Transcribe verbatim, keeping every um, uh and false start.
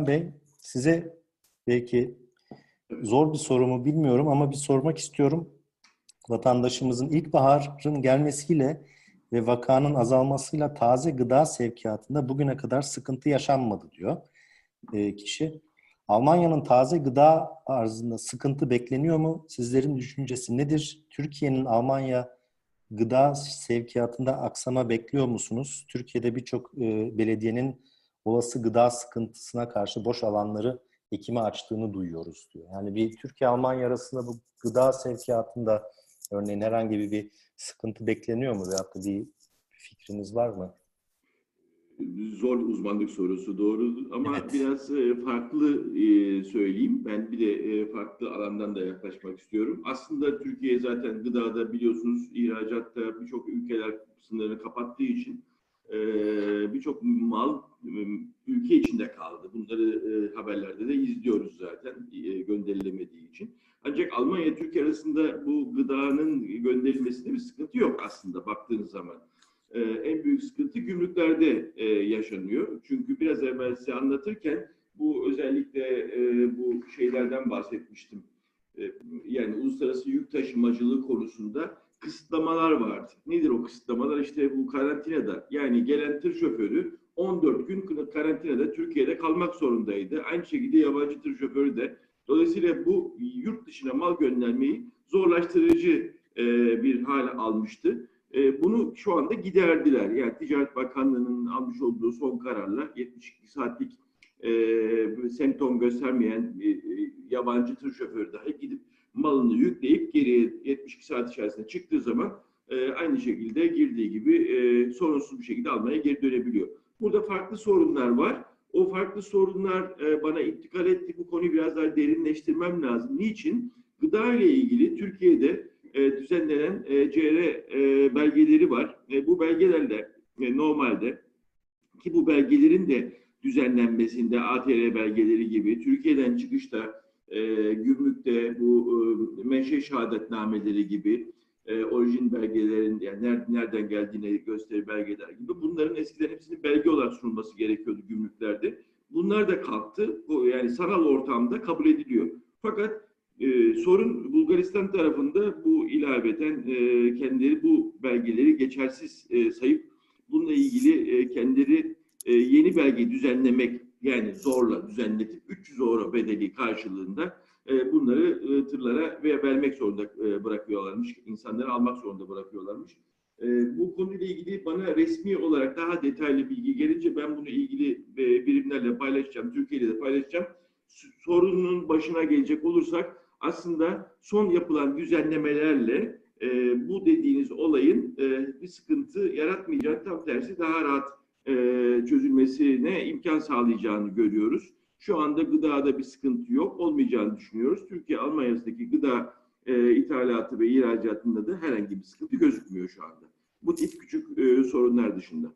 Bey, size belki zor bir sorumu bilmiyorum ama bir sormak istiyorum. Vatandaşımızın ilkbaharın gelmesiyle ve vakanın azalmasıyla taze gıda sevkiyatında bugüne kadar sıkıntı yaşanmadı diyor kişi. Almanya'nın taze gıda arzında sıkıntı bekleniyor mu? Sizlerin düşüncesi nedir? Türkiye'nin Almanya gıda sevkiyatında aksama bekliyor musunuz? Türkiye'de birçok belediyenin olası gıda sıkıntısına karşı boş alanları ekime açtığını duyuyoruz diyor. Yani bir Türkiye-Almanya arasında bu gıda sevkiyatında örneğin herhangi bir, bir sıkıntı bekleniyor mu? Veyahut da bir fikriniz var mı? Zor uzmanlık sorusu, doğru. Ama evet, biraz farklı söyleyeyim. Ben bir de farklı alandan da yaklaşmak istiyorum. Aslında Türkiye zaten gıdada biliyorsunuz ihracatta birçok ülkeler sınırlarını kapattığı için birçok mal ülke içinde kaldı. Bunları haberlerde de izliyoruz zaten gönderilemediği için. Ancak Almanya Türkiye arasında bu gıdanın gönderilmesinde bir sıkıntı yok aslında baktığınız zaman. En büyük sıkıntı gümrüklerde yaşanıyor. Çünkü biraz evvel size anlatırken bu özellikle bu şeylerden bahsetmiştim. Yani uluslararası yük taşımacılığı konusunda kısıtlamalar vardı. Nedir o kısıtlamalar? İşte bu karantinada. Yani gelen tır şoförü on dört gün karantinada Türkiye'de kalmak zorundaydı. Aynı şekilde yabancı tır şoförü de. Dolayısıyla bu yurt dışına mal göndermeyi zorlaştırıcı bir hale almıştı. Bunu şu anda giderdiler. Yani Ticaret Bakanlığı'nın almış olduğu son kararla yetmiş iki saatlik e, semptom göstermeyen e, yabancı tır şoförü dahi gidip malını yükleyip geriye yetmiş iki saat içerisinde çıktığı zaman e, aynı şekilde girdiği gibi e, sorunsuz bir şekilde almaya geri dönebiliyor. Burada farklı sorunlar var. O farklı sorunlar e, bana intikal etti. Bu konuyu biraz daha derinleştirmem lazım. Niçin? Gıda ile ilgili Türkiye'de E, düzenlenen e, C R e, belgeleri var. E, bu belgelerle e, normalde ki bu belgelerin de düzenlenmesinde A T R belgeleri gibi Türkiye'den çıkışta e, gümrükte bu e, menşe şehadetnameleri gibi e, orijin belgelerin yani ner, nereden geldiğine gösteren belgeler gibi bunların eskiden hepsinin belge olarak sunulması gerekiyordu gümrüklerde. Bunlar da kalktı. O, yani sanal ortamda kabul ediliyor. Fakat Ee, sorun Bulgaristan tarafında bu ilaveten e, kendileri bu belgeleri geçersiz e, sayıp bununla ilgili e, kendileri e, yeni belge düzenlemek yani zorla düzenletip üç yüz euro bedeli karşılığında e, bunları e, tırlara veya vermek zorunda e, bırakıyorlarmış. İnsanları almak zorunda bırakıyorlarmış. E, bu konuyla ilgili bana resmi olarak daha detaylı bilgi gelince ben bunu ilgili e, birimlerle paylaşacağım. Türkiye'de de paylaşacağım. Sorunun başına gelecek olursak aslında son yapılan düzenlemelerle e, bu dediğiniz olayın e, bir sıkıntı yaratmayacağı, tam tersi daha rahat e, çözülmesine imkan sağlayacağını görüyoruz. Şu anda gıdada bir sıkıntı yok, olmayacağını düşünüyoruz. Türkiye, Almanya'daki gıda e, ithalatı ve ihracatında da herhangi bir sıkıntı gözükmüyor şu anda. Bu tip küçük e, sorunlar dışında.